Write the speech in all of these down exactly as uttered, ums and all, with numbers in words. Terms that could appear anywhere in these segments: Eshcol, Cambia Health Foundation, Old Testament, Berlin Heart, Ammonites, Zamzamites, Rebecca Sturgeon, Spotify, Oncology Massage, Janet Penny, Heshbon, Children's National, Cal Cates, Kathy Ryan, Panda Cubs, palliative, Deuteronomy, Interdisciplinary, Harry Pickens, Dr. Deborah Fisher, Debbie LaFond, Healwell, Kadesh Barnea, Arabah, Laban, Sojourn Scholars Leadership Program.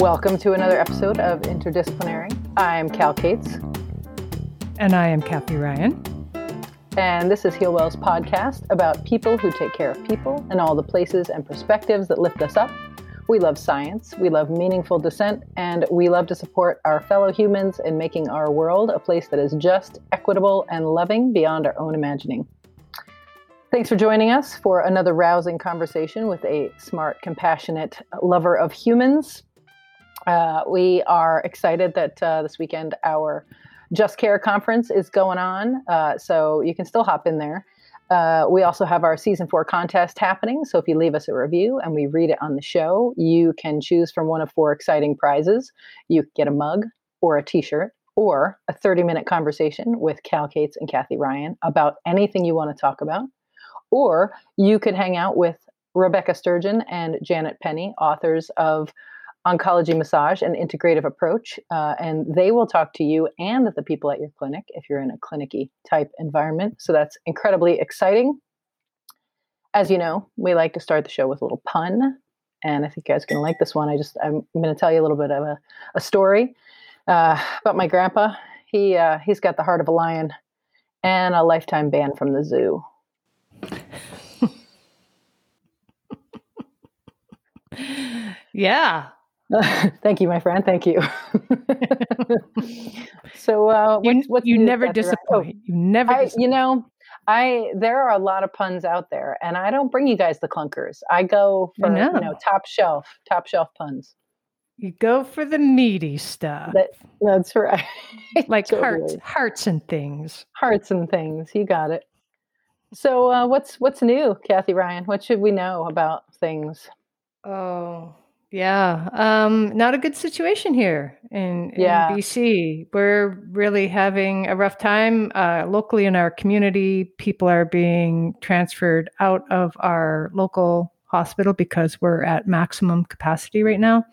Welcome to another episode of Interdisciplinary. I am Cal Cates. And I am Kathy Ryan. And this is Healwell's podcast about people who take care of people and all the places and perspectives that lift us up. We love science, we love meaningful dissent, and we love to support our fellow humans in making our world a place that is just, equitable, and loving beyond our own imagining. Thanks for joining us for another rousing conversation with a smart, compassionate lover of humans. Uh, we are excited that uh, this weekend our Just Care conference is going on, uh, so you can still hop in there. Uh, we also have our season four contest happening, so if you leave us a review and we read it on the show, you can choose from one of four exciting prizes. You get a mug or a t-shirt or a thirty-minute conversation with Cal Cates and Kathy Ryan about anything you want to talk about, or you could hang out with Rebecca Sturgeon and Janet Penny, authors of Oncology Massage, an integrative approach, uh, and they will talk to you and the people at your clinic if you're in a clinic-y type environment. So that's incredibly exciting. As you know, we like to start the show with a little pun, and I think you guys are going to like this one. I just, I'm going to tell you a little bit of a, a story uh, about my grandpa. He, uh, he's got the heart of a lion and a lifetime ban from the zoo. Yeah. Uh, thank you, my friend. Thank you. so, uh, what, you, what's you never disappoint. Right? Oh, you never, I, disappoint. You know, I, there are a lot of puns out there and I don't bring you guys the clunkers. I go for, I know. you know, top shelf, top shelf puns. You go for the meaty stuff. That, that's right. Like totally. hearts, hearts and things, hearts and things. You got it. So, uh, what's, what's new, Kathy Ryan? What should we know about things? Oh, Yeah, um, not a good situation here in, yeah. in B C. We're really having a rough time uh, locally in our community. People are being transferred out of our local hospital because we're at maximum capacity right now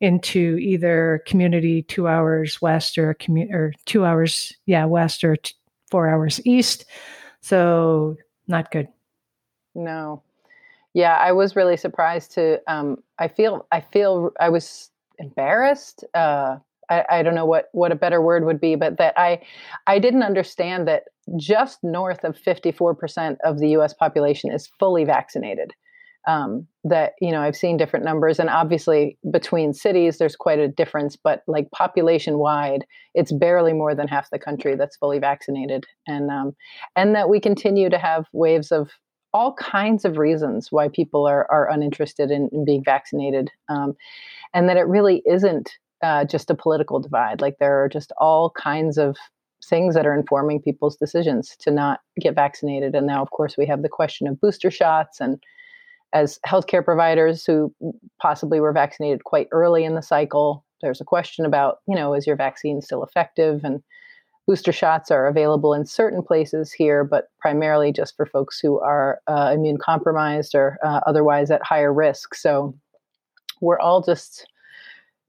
into either community two hours west or, commu- or two hours, yeah, west or t- four hours east. So not good. No. Yeah, I was really surprised to, um, I feel, I feel I was embarrassed. Uh, I, I don't know what, what a better word would be, but that I, I didn't understand that just north of fifty-four percent of the U S population is fully vaccinated. Um, that, you know, I've seen different numbers and obviously between cities, there's quite a difference, but like population wide, it's barely more than half the country that's fully vaccinated. And, um, and that we continue to have waves of all kinds of reasons why people are are uninterested in, in being vaccinated. Um, and that it really isn't uh, just a political divide. Like there are just all kinds of things that are informing people's decisions to not get vaccinated. And now, of course, we have the question of booster shots. And as healthcare providers who possibly were vaccinated quite early in the cycle, there's a question about, you know, is your vaccine still effective? And booster shots are available in certain places here, but primarily just for folks who are uh, immune compromised or uh, otherwise at higher risk. So we're all just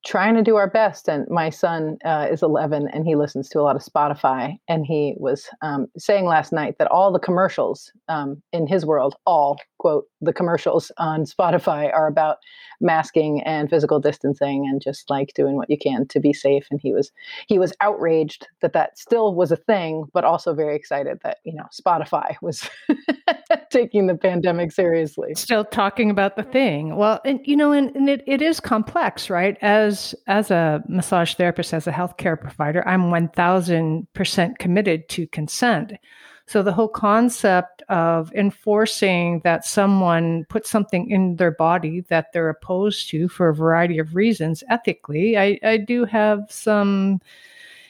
trying to do our best. And my son uh, is eleven and he listens to a lot of Spotify. And he was um, saying last night that all the commercials um, in his world, all, quote, the commercials on Spotify are about masking and physical distancing and just like doing what you can to be safe. And he was, he was outraged that that still was a thing, but also very excited that, you know, Spotify was taking the pandemic seriously. Still talking about the thing. Well, and you know, and, and it, it is complex, right? As, as a massage therapist, as a healthcare provider, I'm one thousand percent committed to consent. So the whole concept of enforcing that someone put something in their body that they're opposed to for a variety of reasons, ethically, I, I do have some,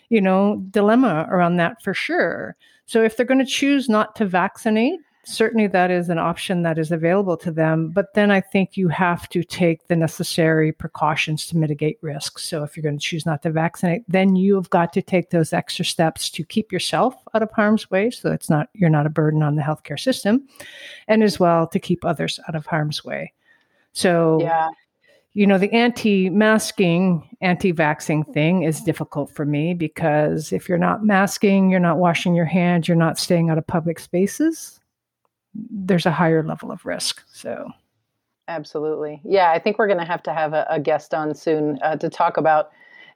you know, dilemma around that for sure. So if they're going to choose not to vaccinate, certainly that is an option that is available to them. But then I think you have to take the necessary precautions to mitigate risks. So if you're going to choose not to vaccinate, then you've got to take those extra steps to keep yourself out of harm's way. So it's not, you're not a burden on the healthcare system, and as well to keep others out of harm's way. So, yeah. You know, the anti-masking, anti-vaxxing thing is difficult for me because if you're not masking, you're not washing your hands, you're not staying out of public spaces, there's a higher level of risk. So Absolutely. Yeah, I think we're going to have to have a, a guest on soon uh, to talk about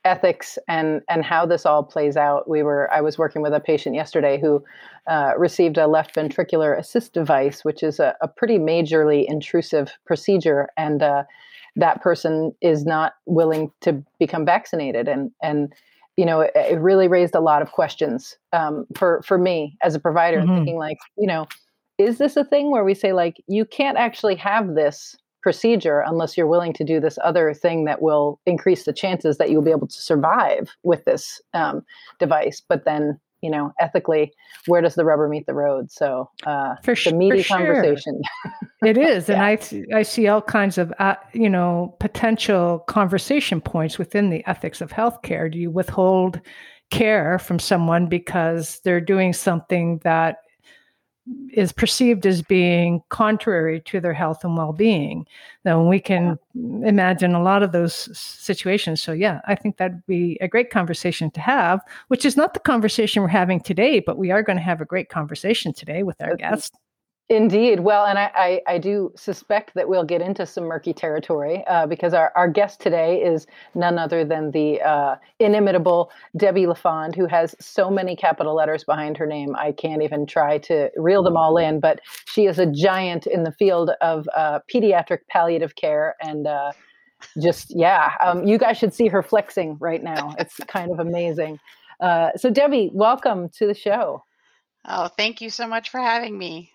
ethics and and how this all plays out. We were I was working with a patient yesterday who uh, received a left ventricular assist device, which is a, a pretty majorly intrusive procedure, and uh, that person is not willing to become vaccinated, and and you know it, it really raised a lot of questions um, for for me as a provider, mm-hmm. thinking like you know is this a thing where we say like you can't actually have this procedure unless you're willing to do this other thing that will increase the chances that you'll be able to survive with this um, device. But then, you know, ethically, where does the rubber meet the road? So uh, for it's a meaty for conversation. Sure. It is. Yeah. And I, I see all kinds of, uh, you know, potential conversation points within the ethics of healthcare. Do you withhold care from someone because they're doing something that is perceived as being contrary to their health and well-being? Now, we can yeah. imagine a lot of those situations. So yeah, I think that'd be a great conversation to have, which is not the conversation we're having today, but we are going to have a great conversation today with our guest. Indeed. Well, and I, I, I do suspect that we'll get into some murky territory uh, because our, our guest today is none other than the uh, inimitable Debbie LaFond, who has so many capital letters behind her name. I can't even try to reel them all in, but she is a giant in the field of uh, pediatric palliative care and uh, just, yeah, um, you guys should see her flexing right now. It's kind of amazing. Uh, so Debbie, welcome to the show. Oh, thank you so much for having me.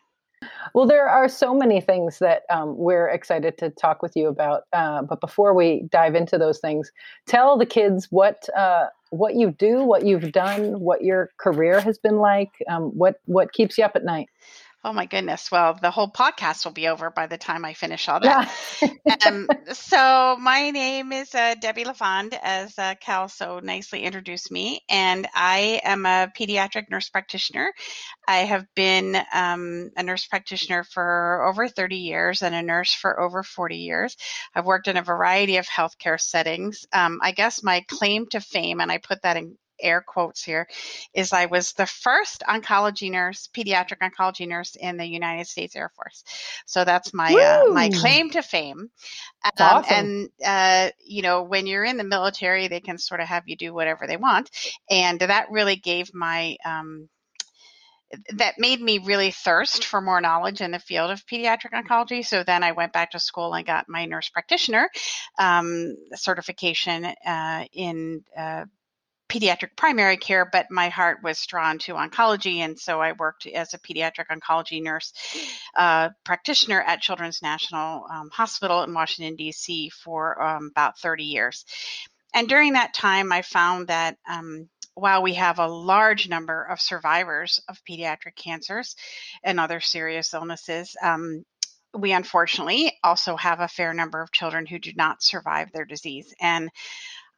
Well, there are so many things that um, we're excited to talk with you about. Uh, but before we dive into those things, tell the kids what uh, what you do, what you've done, what your career has been like, um, what what keeps you up at night. Oh, my goodness. Well, the whole podcast will be over by the time I finish all that. Yeah. um, so my name is uh, Debbie LaFond, as uh, Cal so nicely introduced me, and I am a pediatric nurse practitioner. I have been um, a nurse practitioner for over thirty years and a nurse for over forty years. I've worked in a variety of healthcare settings. Um, I guess my claim to fame, and I put that in air quotes here, is I was the first oncology nurse, pediatric oncology nurse in the United States Air Force. So that's my uh, my claim to fame. Um, awesome. And, uh, you know, when you're in the military, they can sort of have you do whatever they want. And that really gave my um, that made me really thirst for more knowledge in the field of pediatric oncology. So then I went back to school and got my nurse practitioner um, certification uh, in uh pediatric primary care, but my heart was drawn to oncology. And so I worked as a pediatric oncology nurse uh, practitioner at Children's National um, Hospital in Washington, D C for um, about thirty years. And during that time, I found that um, while we have a large number of survivors of pediatric cancers and other serious illnesses, um, we unfortunately also have a fair number of children who do not survive their disease. And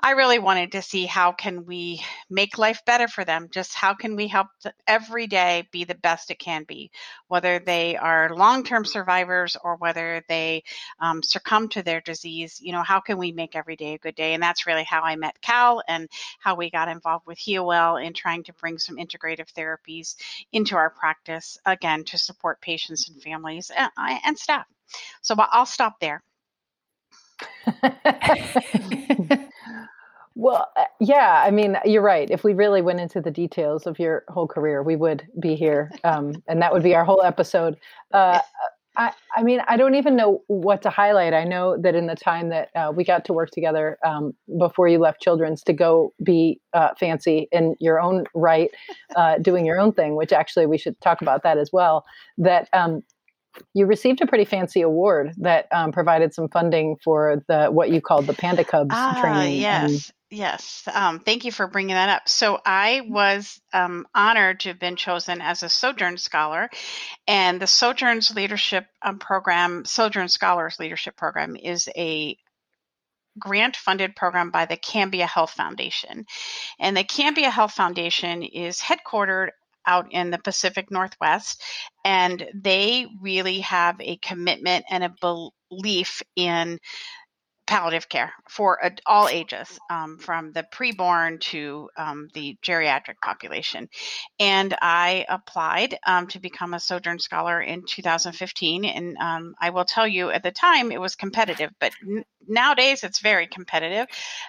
I really wanted to see how can we make life better for them, just how can we help them every day be the best it can be, whether they are long-term survivors or whether they um, succumb to their disease, you know, how can we make every day a good day? And that's really how I met Cal and how we got involved with Healwell in trying to bring some integrative therapies into our practice, again, to support patients and families and, and staff. So I'll stop there. Well, yeah, I mean, you're right. If we really went into the details of your whole career, we would be here. Um, and that would be our whole episode. Uh, I, I mean, I don't even know what to highlight. I know that in the time that uh, we got to work together um, before you left Children's to go be uh, fancy in your own right, uh, doing your own thing, which actually we should talk about that as well, that um, you received a pretty fancy award that um, provided some funding for the what you called the Panda Cubs ah, training. Yes. And, Yes. Um, thank you for bringing that up. So I was um, honored to have been chosen as a Sojourn Scholar, and the Sojourn's Leadership um, Program, Sojourn Scholars Leadership Program, is a grant-funded program by the Cambia Health Foundation. And the Cambia Health Foundation is headquartered out in the Pacific Northwest, and they really have a commitment and a belief in palliative care for ad- all ages, um, from the preborn to um, the geriatric population. And I applied um, to become a Sojourn Scholar in two thousand fifteen. And um, I will tell you, at the time, it was competitive, but n- nowadays it's very competitive.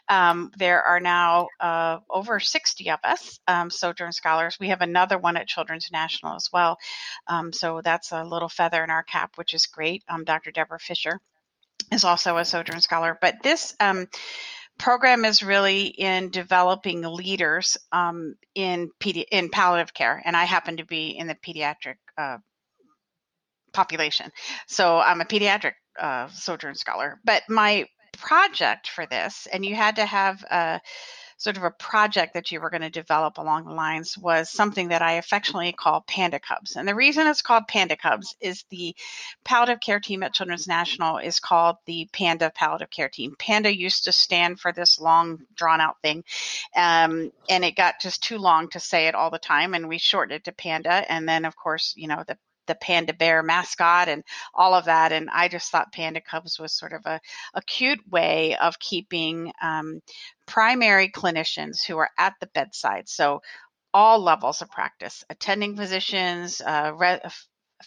Um, there are now uh, over sixty of us um, Sojourn Scholars. We have another one at Children's National as well. Um, so that's a little feather in our cap, which is great. Um, Doctor Deborah Fisher is also a Sojourn Scholar. But this um, program is really in developing leaders um, in pedi- in palliative care. And I happen to be in the pediatric uh, population. So I'm a pediatric uh, Sojourn Scholar. But my project for this, and you had to have a sort of a project that you were going to develop along the lines, was something that I affectionately call Panda Cubs. And the reason it's called Panda Cubs is the palliative care team at Children's National is called the Panda Palliative Care Team. Panda used to stand for this long, drawn-out thing, um, and it got just too long to say it all the time, and we shortened it to Panda. And then, of course, you know, the the panda bear mascot and all of that. And I just thought Panda Cubs was sort of a, a cute way of keeping um, primary clinicians who are at the bedside. So all levels of practice, attending physicians, uh, re-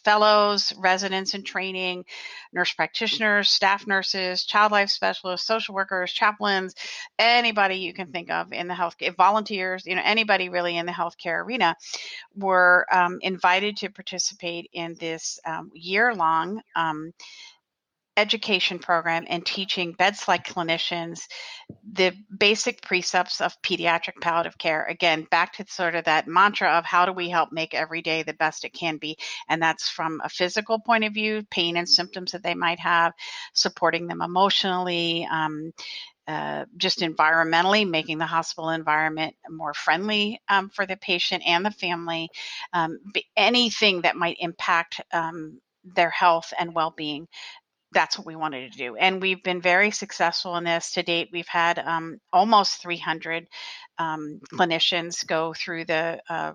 fellows, residents in training, nurse practitioners, staff nurses, child life specialists, social workers, chaplains, anybody you can think of in the health, volunteers, you know, anybody really in the healthcare arena were um, invited to participate in this um, year-long um, education program and teaching bedside clinicians the basic precepts of pediatric palliative care. Again, back to sort of that mantra of how do we help make every day the best it can be. And that's from a physical point of view, pain and symptoms that they might have, supporting them emotionally, um, Uh, just environmentally, making the hospital environment more friendly um, for the patient and the family, um, anything that might impact um, their health and well-being. That's what we wanted to do. And we've been very successful in this. To date, we've had um, almost three hundred um, clinicians go through the uh,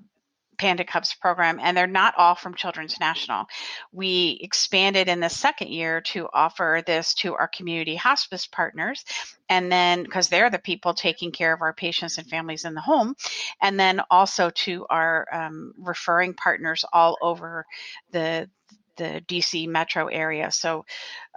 Panda Cubs program, and they're not all from Children's National. We expanded in the second year to offer this to our community hospice partners, and then because they're the people taking care of our patients and families in the home, and then also to our um, referring partners all over the the D C metro area. So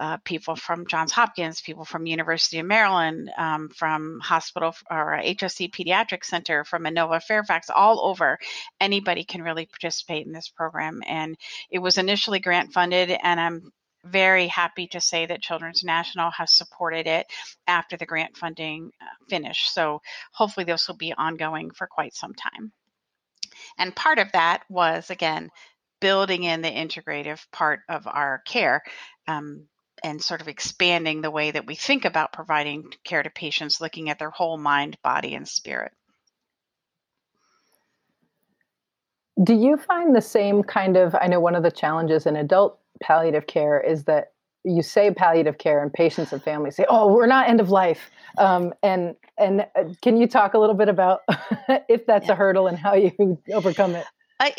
uh, people from Johns Hopkins, people from University of Maryland, um, from hospital or H S C Pediatric Center, from Inova Fairfax, all over. Anybody can really participate in this program. And it was initially grant funded, and I'm very happy to say that Children's National has supported it after the grant funding finished. So hopefully this will be ongoing for quite some time. And part of that was, again, building in the integrative part of our care um, and sort of expanding the way that we think about providing care to patients, looking at their whole mind, body, and spirit. Do you find the same kind of, I know one of the challenges in adult palliative care is that you say palliative care and patients and families say, oh, we're not end of life. Um, and and can you talk a little bit about if that's yeah. a hurdle and how you overcome it?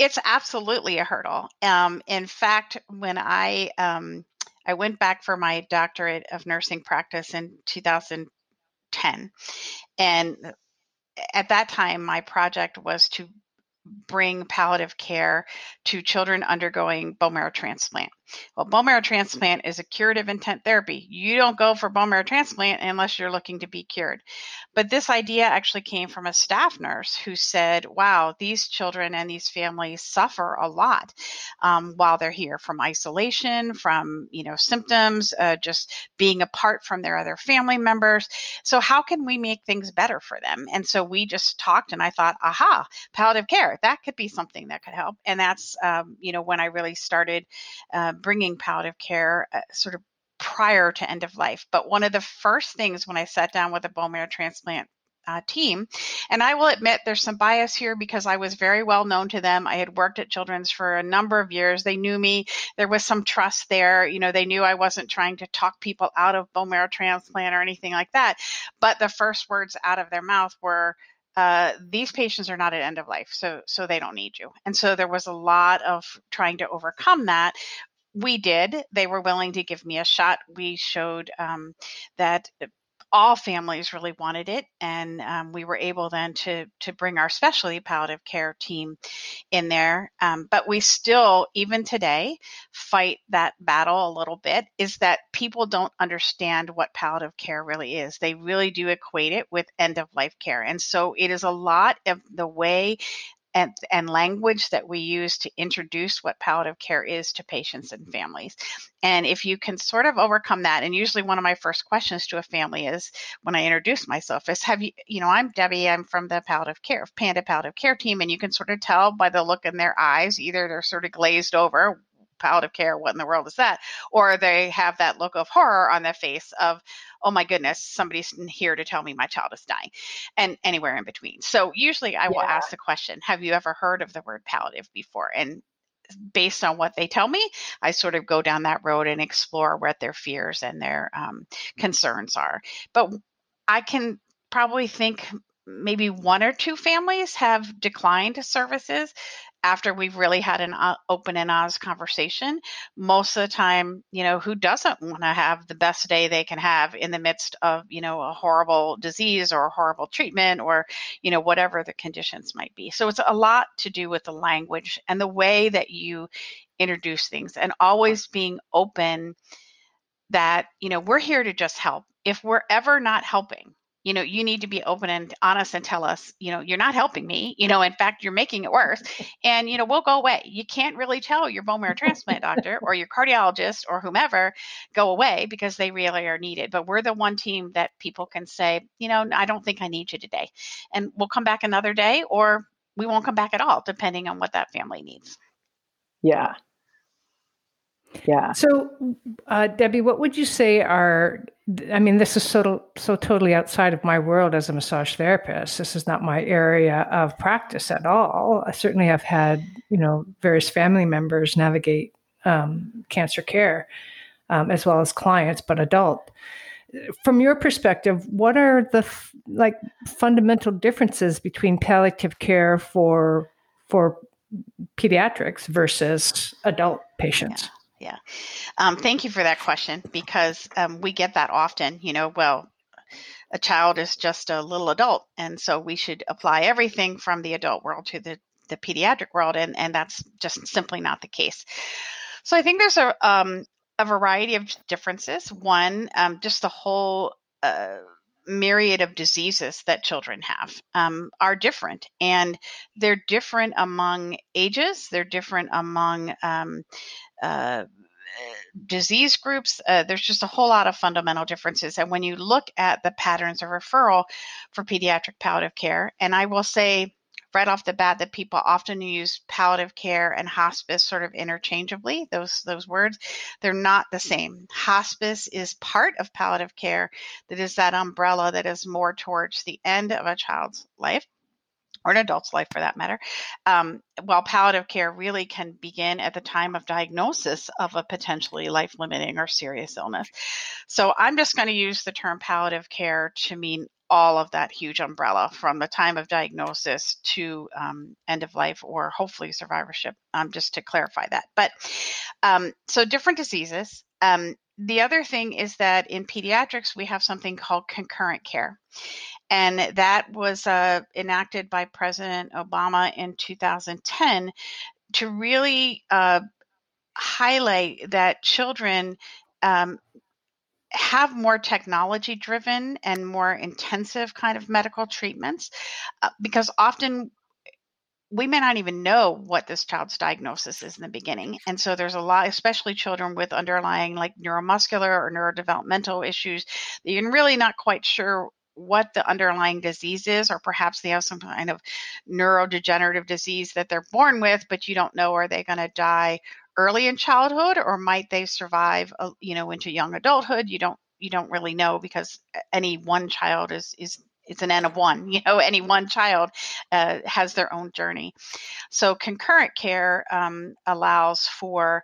It's absolutely a hurdle. Um, in fact, when I um, I went back for my doctorate of nursing practice in two thousand ten, and at that time, my project was to bring palliative care to children undergoing bone marrow transplant. Well, bone marrow transplant is a curative intent therapy. You don't go for bone marrow transplant unless you're looking to be cured. But this idea actually came from a staff nurse who said, wow, these children and these families suffer a lot um, while they're here, from isolation, from, you know, symptoms, uh, just being apart from their other family members. So how can we make things better for them? And so we just talked, and I thought, aha, palliative care, that could be something that could help. And that's, um, you know, when I really started uh, bringing palliative care uh, sort of prior to end of life. But one of the first things when I sat down with a bone marrow transplant uh, team, and I will admit there's some bias here because I was very well known to them. I had worked at Children's for a number of years. They knew me. There was some trust there. You know, they knew I wasn't trying to talk people out of bone marrow transplant or anything like that. But the first words out of their mouth were, Uh, these patients are not at end of life, so so they don't need you. And so there was a lot of trying to overcome that we did. They were willing to give me a shot. We showed um, that all families really wanted it, and um, we were able then to to bring our specialty palliative care team in there. Um, but we still, even today, fight that battle a little bit, is that people don't understand what palliative care really is. They really do equate it with end-of-life care. And so it is a lot of the way And, and language that we use to introduce what palliative care is to patients and families. And if you can sort of overcome that, and usually one of my first questions to a family is, when I introduce myself, is, have you, you know, I'm Debbie, I'm from the palliative care, Panda Palliative Care Team, and you can sort of tell by the look in their eyes, either they're sort of glazed over, palliative care, what in the world is that? Or they have that look of horror on their face of, oh my goodness, somebody's here to tell me my child is dying, and anywhere in between. So usually I will yeah. ask the question, have you ever heard of the word palliative before? And based on what they tell me, I sort of go down that road and explore what their fears and their um, concerns are. But I can probably think maybe one or two families have declined services after we've really had an open and honest conversation. Most of the time, you know, who doesn't want to have the best day they can have in the midst of, you know, a horrible disease or a horrible treatment or, you know, whatever the conditions might be. So it's a lot to do with the language and the way that you introduce things, and always being open that, you know, we're here to just help. If we're ever not helping, you know, you need to be open and honest and tell us, you know, you're not helping me. You know, in fact, you're making it worse. And, you know, we'll go away. You can't really tell your bone marrow transplant doctor or your cardiologist or whomever, go away, because they really are needed. But we're the one team that people can say, you know, I don't think I need you today. And we'll come back another day, or we won't come back at all, depending on what that family needs. Yeah. Yeah. So, uh, Debbie, what would you say are, I mean, this is so so totally outside of my world as a massage therapist. This is not my area of practice at all. I certainly have had, you know, various family members navigate um, cancer care, um, as well as clients, but adult. From your perspective, what are the f- like fundamental differences between palliative care for for pediatrics versus adult patients? Yeah. Yeah. Um, thank you for that question, because um, we get that often, you know, well, a child is just a little adult. And so we should apply everything from the adult world to the, the pediatric world. And, and that's just simply not the case. So I think there's a, um, a variety of differences. One, um, just the whole uh, myriad of diseases that children have um, are different, and they're different among ages. They're different among um Uh, disease groups. Uh, there's just a whole lot of fundamental differences. And when you look at the patterns of referral for pediatric palliative care, and I will say right off the bat that people often use palliative care and hospice sort of interchangeably, those, those words, they're not the same. Hospice is part of palliative care. That is that umbrella that is more towards the end of a child's life, or an adult's life for that matter, um, while palliative care really can begin at the time of diagnosis of a potentially life-limiting or serious illness. So I'm just going to use the term palliative care to mean all of that huge umbrella, from the time of diagnosis to um, end of life, or hopefully survivorship, um, just to clarify that. But um, so different diseases. Um, the other thing is that in pediatrics, we have something called concurrent care. And that was uh, enacted by President Obama in two thousand ten to really uh, highlight that children um, have more technology-driven and more intensive kind of medical treatments, uh, because often we may not even know what this child's diagnosis is in the beginning. And so there's a lot, especially children with underlying like neuromuscular or neurodevelopmental issues, that you're really not quite sure what the underlying disease is, or perhaps they have some kind of neurodegenerative disease that they're born with, but you don't know, are they going to die early in childhood, or might they survive, you know, into young adulthood? You don't, you don't really know, because any one child is, is, it's an N of one, you know, any one child uh, has their own journey. So concurrent care um, allows for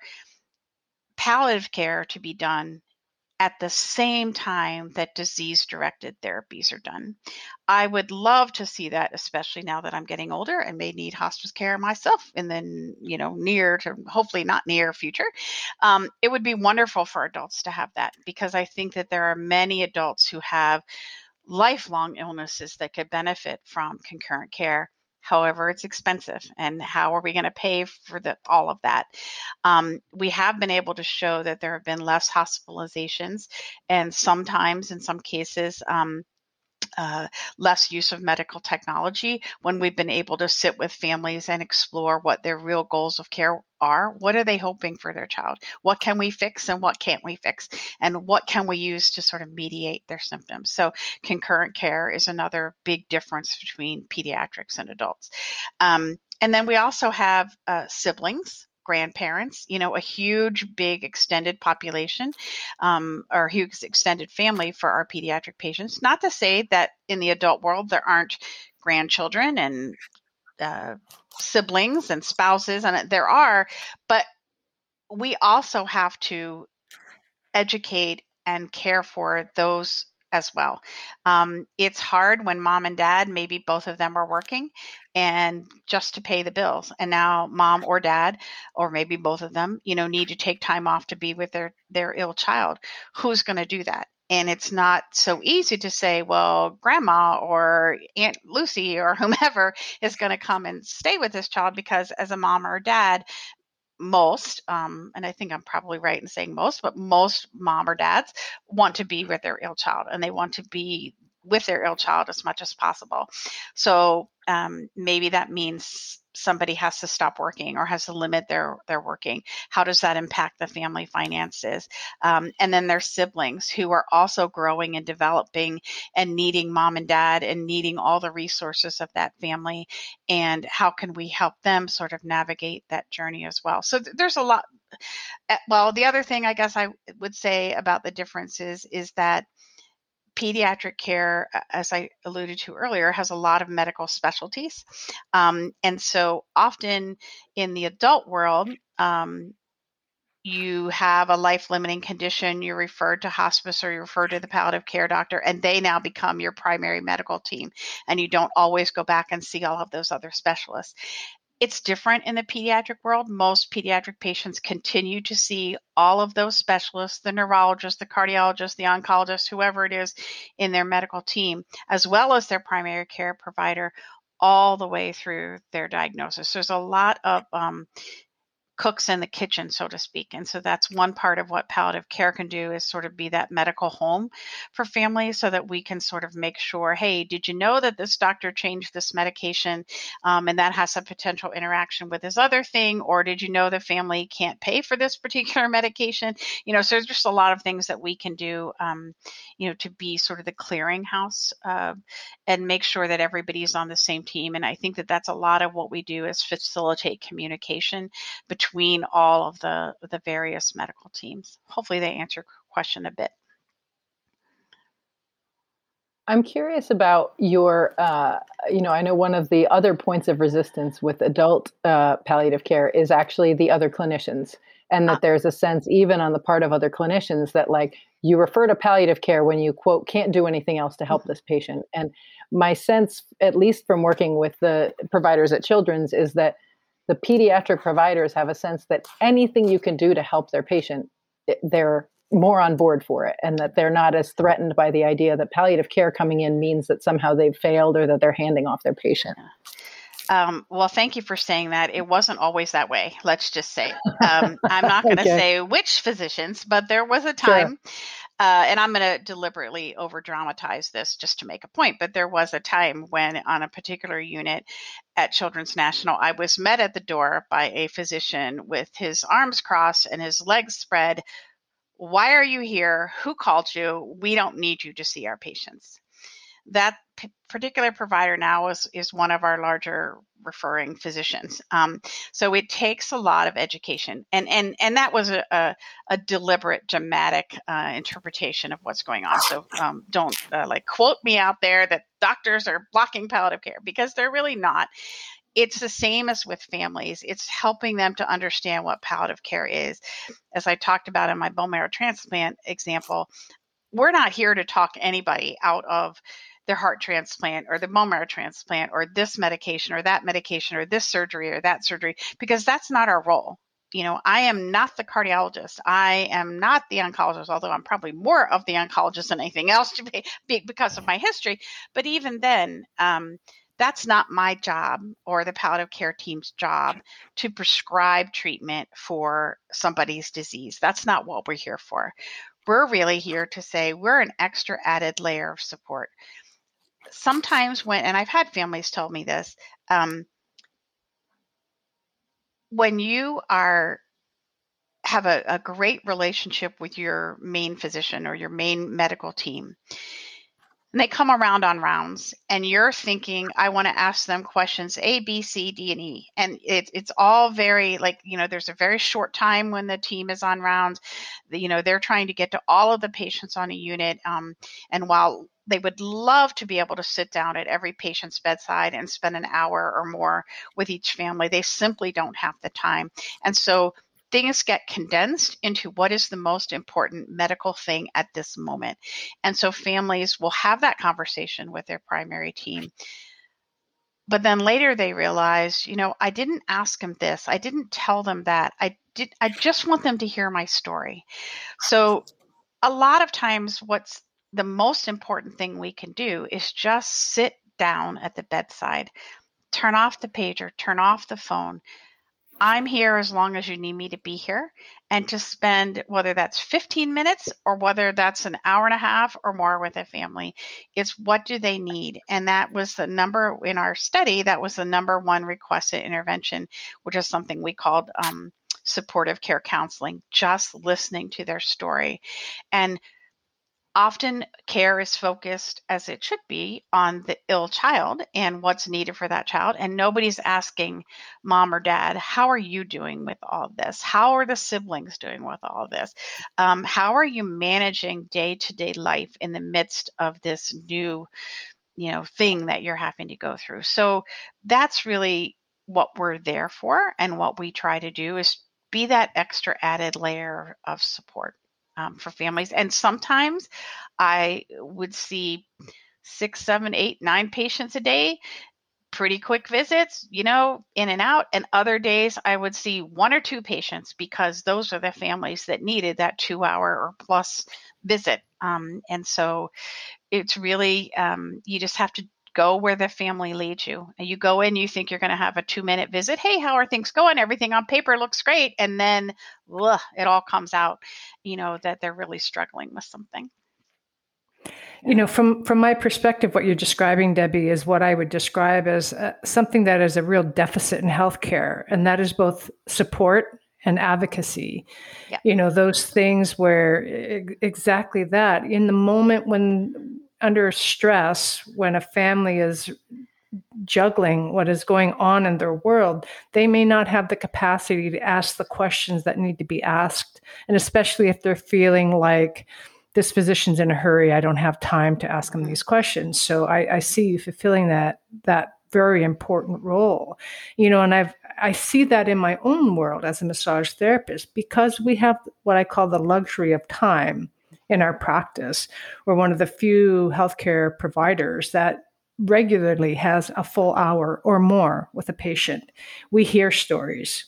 palliative care to be done at the same time that disease-directed therapies are done. I would love to see that, especially now that I'm getting older and may need hospice care myself in the, you know, near to hopefully not near future. Um, it would be wonderful for adults to have that, because I think that there are many adults who have lifelong illnesses that could benefit from concurrent care. However, it's expensive, and how are we going to pay for the, all of that? Um, we have been able to show that there have been less hospitalizations, and sometimes, in some cases, um, uh, less use of medical technology when we've been able to sit with families and explore what their real goals of care are. What are they hoping for their child? What can we fix and what can't we fix? And what can we use to sort of mediate their symptoms? So concurrent care is another big difference between pediatrics and adults. Um, and then we also have uh, siblings, grandparents, you know, a huge, big extended population um, or huge extended family for our pediatric patients. Not to say that in the adult world there aren't grandchildren and Uh, siblings and spouses, and there are, but we also have to educate and care for those as well. Um, it's hard when mom and dad, maybe both of them are working, and just to pay the bills. And now mom or dad, or maybe both of them, you know, need to take time off to be with their, their ill child. Who's going to do that? And it's not so easy to say, well, grandma or Aunt Lucy or whomever is going to come and stay with this child, because as a mom or dad, most, um, and I think I'm probably right in saying most, but most mom or dads want to be with their ill child, and they want to be with their ill child as much as possible. So um, maybe that means somebody has to stop working or has to limit their, their working. How does that impact the family finances? Um, and then their siblings, who are also growing and developing and needing mom and dad and needing all the resources of that family. And how can we help them sort of navigate that journey as well? So th- there's a lot. Well, the other thing I guess I would say about the differences is that pediatric care, as I alluded to earlier, has a lot of medical specialties. Um, and so often in the adult world, um, you have a life-limiting condition, you're referred to hospice or you're referred to the palliative care doctor, and they now become your primary medical team. And you don't always go back and see all of those other specialists. It's different in the pediatric world. Most pediatric patients continue to see all of those specialists, the neurologist, the cardiologist, the oncologist, whoever it is in their medical team, as well as their primary care provider, all the way through their diagnosis. There's a lot of um, cooks in the kitchen, so to speak. And so that's one part of what palliative care can do, is sort of be that medical home for families, so that we can sort of make sure, hey, did you know that this doctor changed this medication um, and that has some potential interaction with this other thing? Or did you know the family can't pay for this particular medication? You know, so there's just a lot of things that we can do, um, you know, to be sort of the clearinghouse uh, and make sure that everybody's on the same team. And I think that that's a lot of what we do, is facilitate communication between between all of the, the various medical teams. Hopefully they answer your question a bit. I'm curious about your, uh, you know, I know one of the other points of resistance with adult uh, palliative care is actually the other clinicians, and that ah. there's a sense even on the part of other clinicians that, like, you refer to palliative care when you, quote, can't do anything else to help this patient. And my sense, at least from working with the providers at Children's, is that the pediatric providers have a sense that anything you can do to help their patient, they're more on board for it, and that they're not as threatened by the idea that palliative care coming in means that somehow they've failed or that they're handing off their patient. Um, well, thank you for saying that. It wasn't always that way. Let's just say, um, I'm not going to okay. say which physicians, but there was a time, sure. Uh, and I'm going to deliberately over dramatize this just to make a point, but there was a time when on a particular unit at Children's National, I was met at the door by a physician with his arms crossed and his legs spread. Why are you here? Who called you? We don't need you to see our patients. That p- particular provider now is, is one of our larger referring physicians. Um, so it takes a lot of education. And and and that was a, a, a deliberate, dramatic uh, interpretation of what's going on. So um, don't uh, like quote me out there that doctors are blocking palliative care, because they're really not. it's the same as with families. It's helping them to understand what palliative care is. As I talked about in my bone marrow transplant example, we're not here to talk anybody out of their heart transplant or the bone marrow transplant or this medication or that medication or this surgery or that surgery, because that's not our role. You know, I am not the cardiologist. I am not the oncologist, although I'm probably more of the oncologist than anything else to be, be because of my history. But even then, um, that's not my job or the palliative care team's job to prescribe treatment for somebody's disease. That's not what we're here for. We're really here to say we're an extra added layer of support. Sometimes when, and I've had families tell me this, um, when you are have a, a great relationship with your main physician or your main medical team, and they come around on rounds, and you're thinking, I want to ask them questions A, B, C, D, and E. And it, it's all very, like, you know, there's a very short time when the team is on rounds. You know, they're trying to get to all of the patients on a unit. Um, and while they would love to be able to sit down at every patient's bedside and spend an hour or more with each family, they simply don't have the time. And so things get condensed into what is the most important medical thing at this moment. And so families will have that conversation with their primary team. But then later they realize, you know, I didn't ask them this. I didn't tell them that. I did. I just want them to hear my story. So a lot of times what's the most important thing we can do is just sit down at the bedside, turn off the pager, turn off the phone. I'm here as long as you need me to be here, and to spend, whether that's fifteen minutes or whether that's an hour and a half or more with a family, it's what do they need? And that was the number in our study, that was the number one requested intervention, which is something we called um, supportive care counseling, just listening to their story. And often care is focused, as it should be, on the ill child and what's needed for that child. And nobody's asking mom or dad, how are you doing with all of this? How are the siblings doing with all of this? Um, how are you managing day-to-day life in the midst of this new, you know, thing that you're having to go through? So that's really what we're there for. And what we try to do is be that extra added layer of support. Um, for families. And sometimes I would see six, seven, eight, nine patients a day, pretty quick visits, you know, in and out. And other days I would see one or two patients, because those are the families that needed that two hour or plus visit. Um, and so it's really, um, you just have to go where the family leads you. And you go in, you think you're going to have a two minute visit. Hey, how are things going? Everything on paper looks great. And then ugh, it all comes out, you know, that they're really struggling with something. You know, from, from my perspective, what you're describing, Debbie, is what I would describe as uh, something that is a real deficit in healthcare. And that is both support and advocacy. Yeah. You know, those things where e- exactly that in the moment when, under stress, when a family is juggling what is going on in their world, they may not have the capacity to ask the questions that need to be asked. And especially if they're feeling like this physician's in a hurry, I don't have time to ask them these questions. So I, I see you fulfilling that, that very important role, you know, and I've, I see that in my own world as a massage therapist, because we have what I call the luxury of time in our practice. We're one of the few healthcare providers that regularly has a full hour or more with a patient. We hear stories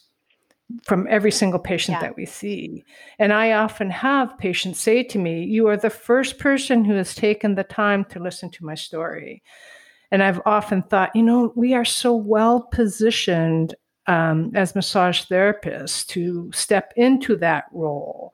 from every single patient yeah. that we see. And I often have patients say to me, you are the first person who has taken the time to listen to my story. And I've often thought, you know, we are so well positioned um, as massage therapists to step into that role.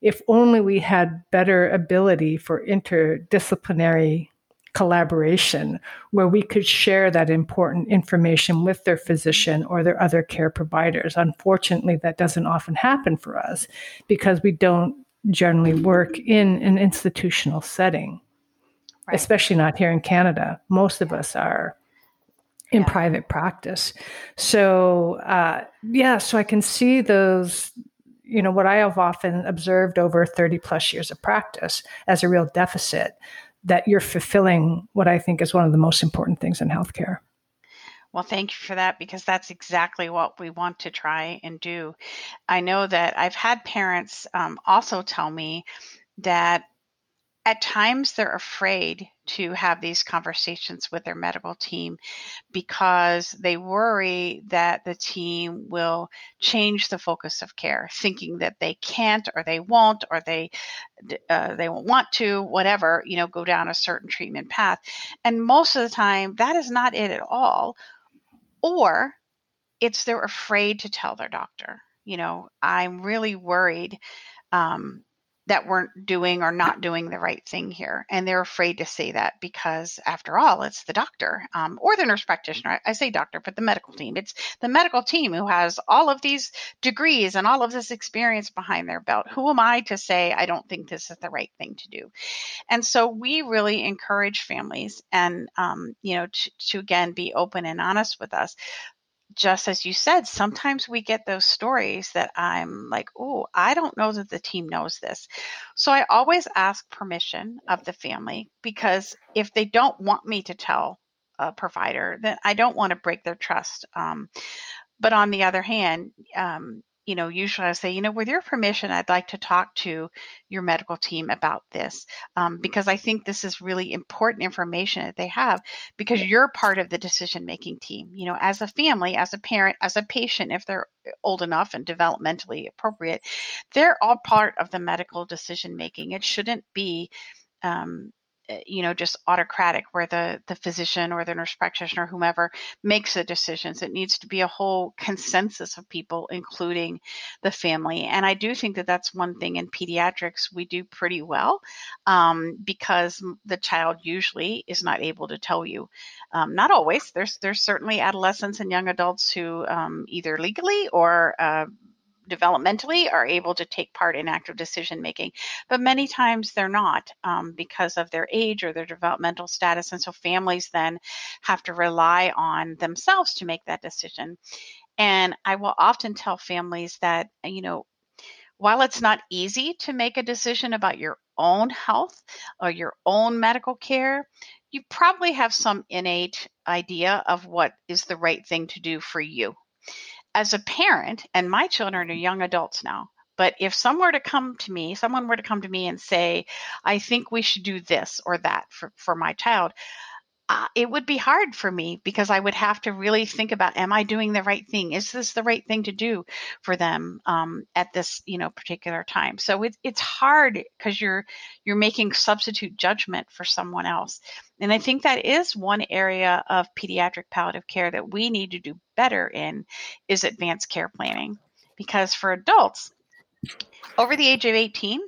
If only we had better ability for interdisciplinary collaboration, where we could share that important information with their physician or their other care providers. Unfortunately, that doesn't often happen for us because we don't generally work in an institutional setting, right. Especially not here in Canada. Most of us are in yeah. private practice. So, uh, yeah, so I can see those. You know, what I have often observed over thirty plus years of practice as a real deficit, that you're fulfilling what I think is one of the most important things in healthcare. Well, thank you for that, because that's exactly what we want to try and do. I know that I've had parents um, also tell me that at times they're afraid to have these conversations with their medical team because they worry that the team will change the focus of care, thinking that they can't or they won't or they uh, they won't want to, whatever, you know, go down a certain treatment path. And most of the time, that is not it at all. Or it's they're afraid to tell their doctor, you know, I'm really worried um that we're doing or not doing the right thing here. And they're afraid to say that because, after all, it's the doctor um, or the nurse practitioner. I say doctor, but the medical team. It's the medical team who has all of these degrees and all of this experience behind their belt. Who am I to say I don't think this is the right thing to do? And so we really encourage families and, um, you know, to, to, again, be open and honest with us. Just as you said, sometimes we get those stories that I'm like, oh, I don't know that the team knows this. So I always ask permission of the family, because if they don't want me to tell a provider, then I don't want to break their trust. Um, but on the other hand, um, you know, usually I say, you know, with your permission, I'd like to talk to your medical team about this, um, because I think this is really important information that they have, because you're part of the decision-making team, you know, as a family, as a parent, as a patient, if they're old enough and developmentally appropriate, they're all part of the medical decision-making. It shouldn't be, um, you know, just autocratic where the, the physician or the nurse practitioner, whomever, makes the decisions. It needs to be a whole consensus of people, including the family. And I do think that that's one thing in pediatrics we do pretty well, um, because the child usually is not able to tell you. Um, not always. There's, there's certainly adolescents and young adults who um, either legally or uh, developmentally are able to take part in active decision making, but many times they're not um, because of their age or their developmental status. And so families then have to rely on themselves to make that decision. And I will often tell families that, you know, while it's not easy to make a decision about your own health or your own medical care, you probably have some innate idea of what is the right thing to do for you. As a parent, and my children are young adults now, but if someone were to come to me, someone were to come to me and say, I think we should do this or that for, for my child, uh, it would be hard for me, because I would have to really think about, am I doing the right thing? Is this the right thing to do for them um, at this, you know, particular time? So it, it's hard, because you're you're making substitute judgment for someone else. And I think that is one area of pediatric palliative care that we need to do better in, is advanced care planning. Because for adults over the age of eighteen,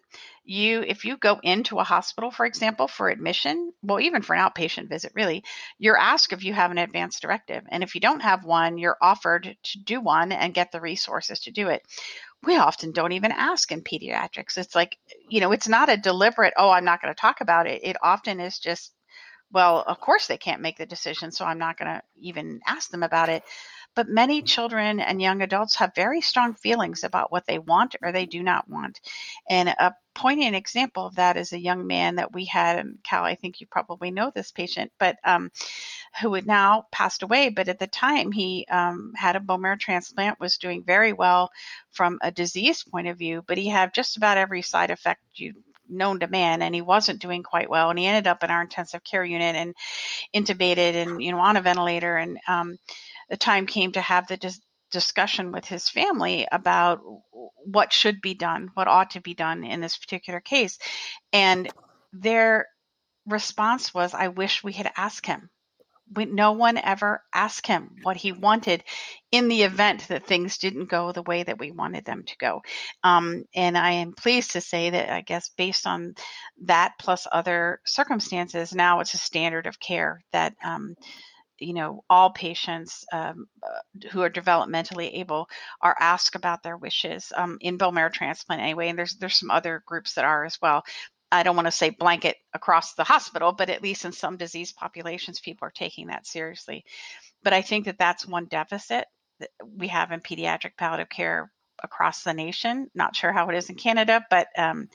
you if you go into a hospital, for example, for admission, well, even for an outpatient visit, really, you're asked if you have an advance directive. And if you don't have one, you're offered to do one and get the resources to do it. We often don't even ask in pediatrics. It's like, you know, it's not a deliberate, oh, I'm not going to talk about it. It often is just, well, of course they can't make the decision, so I'm not going to even ask them about it. But many children and young adults have very strong feelings about what they want or they do not want. And a poignant example of that is a young man that we had, and Cal, I think you probably know this patient, but um, who had now passed away. But at the time, he um, had a bone marrow transplant, was doing very well from a disease point of view, but he had just about every side effect you known to man, and he wasn't doing quite well. And he ended up in our intensive care unit and intubated and, you know, on a ventilator. And um, the time came to have the dis- discussion with his family about what should be done, what ought to be done in this particular case. And their response was, I wish we had asked him. We, no one ever asked him what he wanted in the event that things didn't go the way that we wanted them to go. Um, and I am pleased to say that, I guess, based on that plus other circumstances, now it's a standard of care that, um, you know, all patients um, who are developmentally able are asked about their wishes um, in bone marrow transplant anyway. And there's there's some other groups that are as well. I don't want to say blanket across the hospital, but at least in some disease populations, people are taking that seriously. But I think that that's one deficit that we have in pediatric palliative care across the nation. Not sure how it is in Canada, but um,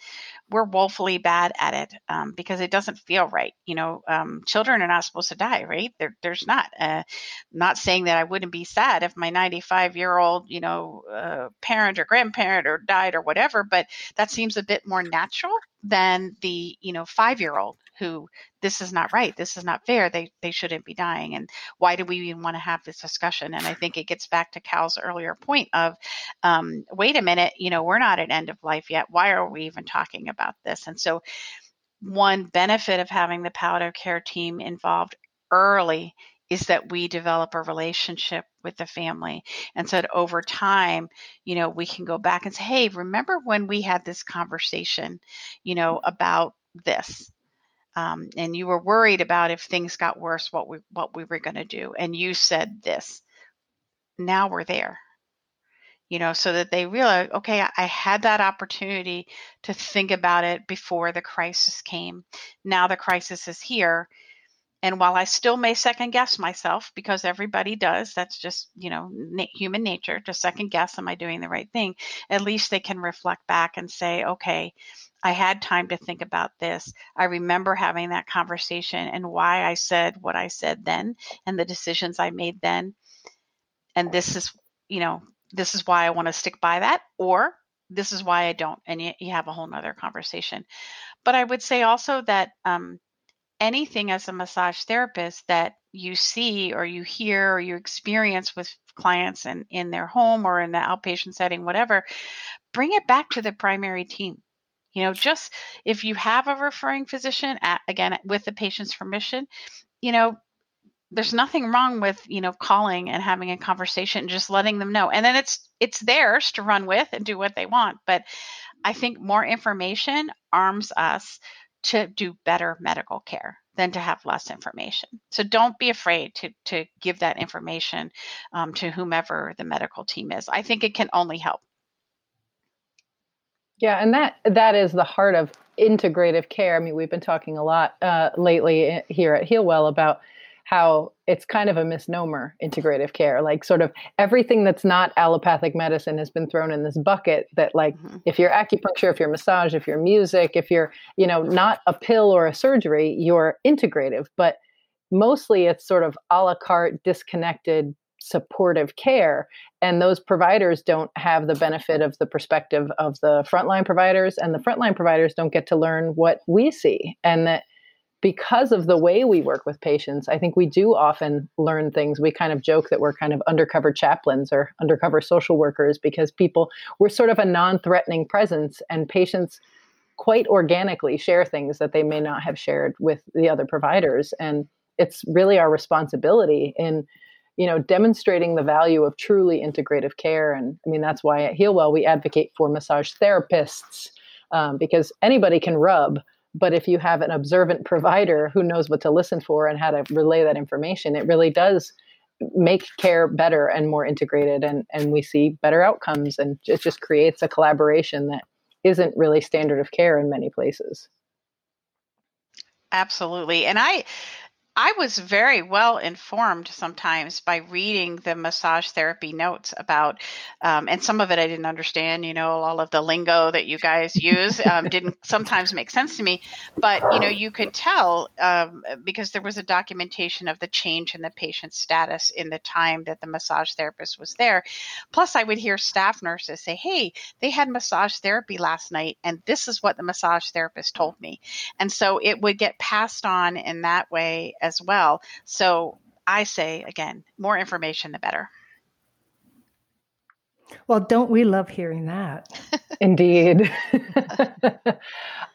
we're woefully bad at it um, because it doesn't feel right. You know, um, children are not supposed to die, right? There, there's not. Uh, not saying that I wouldn't be sad if my ninety-five-year-old, you know, uh, parent or grandparent or died or whatever, but that seems a bit more natural than the, you know, five-year-old who this is not right. This is not fair. They they shouldn't be dying. And why do we even want to have this discussion? And I think it gets back to Cal's earlier point of, um, wait a minute, you know, we're not at end of life yet. Why are we even talking about this? And so one benefit of having the palliative care team involved early is that we develop a relationship with the family. And so that over time, you know, we can go back and say, hey, remember when we had this conversation, you know, about this? Um, and you were worried about if things got worse, what we what we were going to do. And you said this. Now we're there, you know, so that they realize, okay, I, I had that opportunity to think about it before the crisis came. Now the crisis is here. And while I still may second guess myself, because everybody does, that's just, you know, na- human nature to second guess, am I doing the right thing? At least they can reflect back and say, okay, I had time to think about this. I remember having that conversation and why I said what I said then and the decisions I made then. And this is, you know, this is why I want to stick by that, or this is why I don't. And you, you have a whole nother conversation. But I would say also that, um, anything as a massage therapist that you see or you hear or you experience with clients and in, in their home or in the outpatient setting, whatever, bring it back to the primary team. You know, just if you have a referring physician, again, with the patient's permission, you know, there's nothing wrong with, you know, calling and having a conversation and just letting them know. And then it's, it's theirs to run with and do what they want. But I think more information arms us to do better medical care than to have less information. So don't be afraid to to give that information um, to whomever the medical team is. I think it can only help. Yeah, and that that is the heart of integrative care. I mean, we've been talking a lot uh, lately here at Healwell about how it's kind of a misnomer, integrative care, like sort of everything that's not allopathic medicine has been thrown in this bucket that like, mm-hmm. if you're acupuncture, if you're massage, if you're music, if you're, you know, not a pill or a surgery, you're integrative, but mostly it's sort of a la carte, disconnected, supportive care. And those providers don't have the benefit of the perspective of the frontline providers, and the frontline providers don't get to learn what we see. And that, because of the way we work with patients, I think we do often learn things. We kind of joke that we're kind of undercover chaplains or undercover social workers, because people, we're sort of a non-threatening presence, and patients quite organically share things that they may not have shared with the other providers. And it's really our responsibility in, you know, demonstrating the value of truly integrative care. And I mean, that's why at Healwell, we advocate for massage therapists, um, because anybody can rub. But if you have an observant provider who knows what to listen for and how to relay that information, it really does make care better and more integrated, and, and we see better outcomes. And it just creates a collaboration that isn't really standard of care in many places. Absolutely. And I I was very well informed sometimes by reading the massage therapy notes about, um, and some of it I didn't understand, you know, all of the lingo that you guys use um, didn't sometimes make sense to me, but, you know, you could tell um, because there was a documentation of the change in the patient's status in the time that the massage therapist was there. Plus I would hear staff nurses say, hey, they had massage therapy last night, and this is what the massage therapist told me. And so it would get passed on in that way as well. So I say, again, more information, the better. Well, don't we love hearing that? Indeed.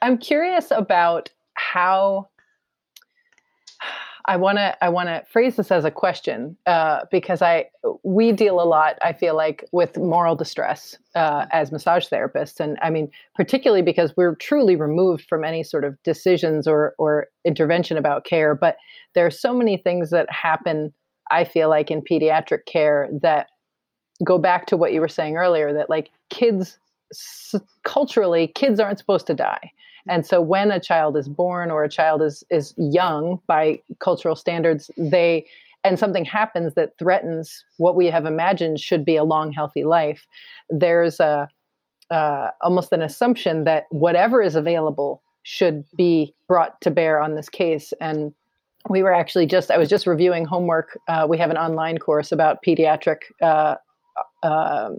I'm curious about how I want to, I want to phrase this as a question, uh, because I, we deal a lot, I feel like, with moral distress, uh, as massage therapists. And I mean, particularly because we're truly removed from any sort of decisions or, or intervention about care, but there are so many things that happen, I feel like, in pediatric care that go back to what you were saying earlier, that like kids culturally, kids aren't supposed to die. And so when a child is born or a child is, is young by cultural standards, they and something happens that threatens what we have imagined should be a long, healthy life, there's a uh, almost an assumption that whatever is available should be brought to bear on this case. And we were actually just, I was just reviewing homework. Uh, we have an online course about pediatric uh, uh,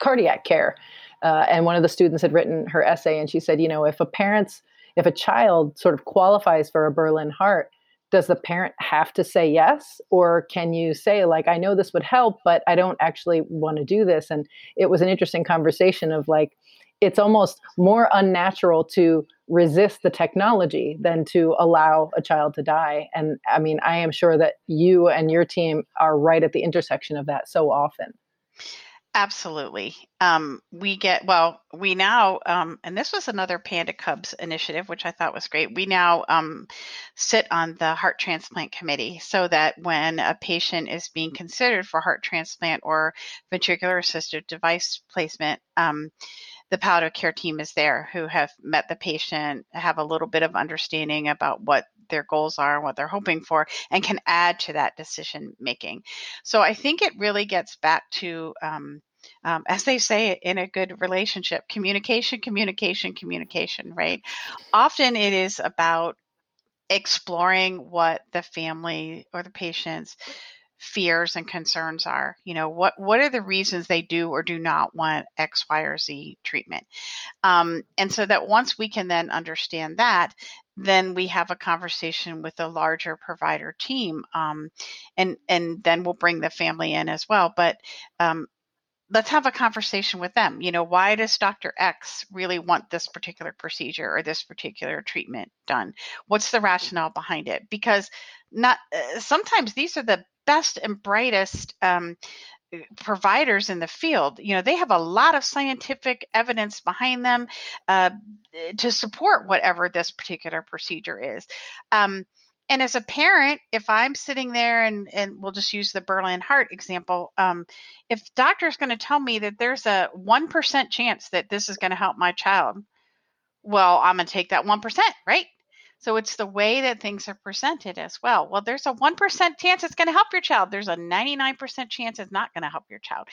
cardiac care. Uh, and one of the students had written her essay, and she said, you know, if a parent's, if a child sort of qualifies for a Berlin Heart, does the parent have to say yes? Or can you say, like, I know this would help, but I don't actually want to do this? And it was an interesting conversation of like, it's almost more unnatural to resist the technology than to allow a child to die. And I mean, I am sure that you and your team are right at the intersection of that so often. Absolutely. Um, we get, well, we now, um, and this was another Panda Cubs initiative, which I thought was great. We now um, sit on the heart transplant committee so that when a patient is being considered for heart transplant or ventricular assistive device placement, um, the palliative care team is there who have met the patient, have a little bit of understanding about what their goals are and what they're hoping for, and can add to that decision making. So I think it really gets back to, um, um, as they say in a good relationship, communication, communication, communication, right? Often it is about exploring what the family or the patient's fears and concerns are. You know, what what are the reasons they do or do not want X, Y, or Z treatment? Um, and so that once we can then understand that, then we have a conversation with the larger provider team, um, and and then we'll bring the family in as well. But um, let's have a conversation with them. You know, why does Doctor X really want this particular procedure or this particular treatment done? What's the rationale behind it? Because not uh, sometimes these are the best and brightest um, providers in the field. You know, they have a lot of scientific evidence behind them uh, to support whatever this particular procedure is. Um, and as a parent, if I'm sitting there and, and we'll just use the Berlin Heart example, um, if the doctor is going to tell me that there's a one percent chance that this is going to help my child, well, I'm going to take that one percent, right? So it's the way that things are presented as well. Well, there's a one percent chance it's going to help your child. There's a ninety-nine percent chance it's not going to help your child.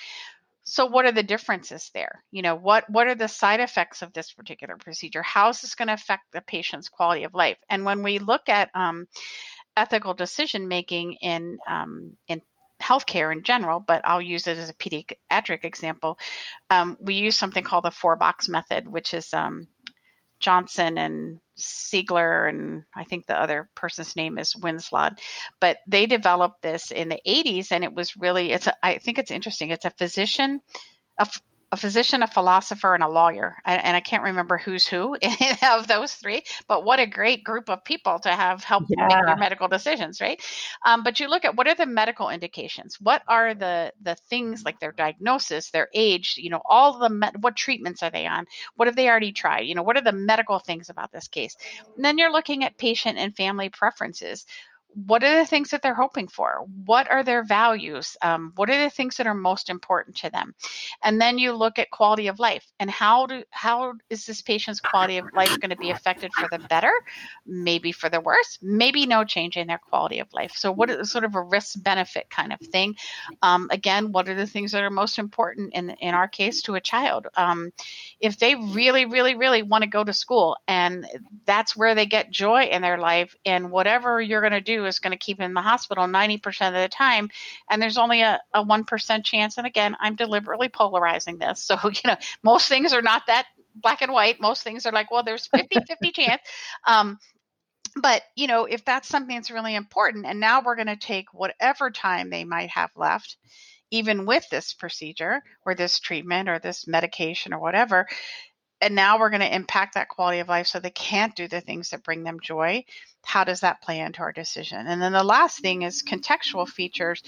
So what are the differences there? You know, what, what are the side effects of this particular procedure? How is this going to affect the patient's quality of life? And when we look at um, ethical decision-making in, um, in healthcare in general, but I'll use it as a pediatric example, um, we use something called the four-box method, which is um, Johnson and Siegler, and I think the other person's name is Winslow, but they developed this in the eighties, and it was really, it's a, I think it's interesting. It's a physician, a, a physician, a philosopher, and a lawyer, and, and I can't remember who's who of those three, but what a great group of people to have helped yeah. make their medical decisions, right? Um, but you look at what are the medical indications? What are the the things like their diagnosis, their age, you know, all the, me- what treatments are they on? What have they already tried? You know, what are the medical things about this case? And then you're looking at patient and family preferences. What are the things that they're hoping for? What are their values? Um, what are the things that are most important to them? And then you look at quality of life and how do how is this patient's quality of life going to be affected for the better, maybe for the worse, maybe no change in their quality of life. So what is sort of a risk-benefit kind of thing? Um, again, what are the things that are most important in in our case to a child? Um, if they really, really, really want to go to school and that's where they get joy in their life, and whatever you're going to do is going to keep in the hospital ninety percent of the time, and there's only a, a one percent chance. And again, I'm deliberately polarizing this. So, you know, most things are not that black and white. Most things are like, well, there's fifty-fifty chance. Um, but, you know, if that's something that's really important, and now we're going to take whatever time they might have left, even with this procedure or this treatment or this medication or whatever, and now we're going to impact that quality of life so they can't do the things that bring them joy. How does that play into our decision? And then the last thing is contextual features.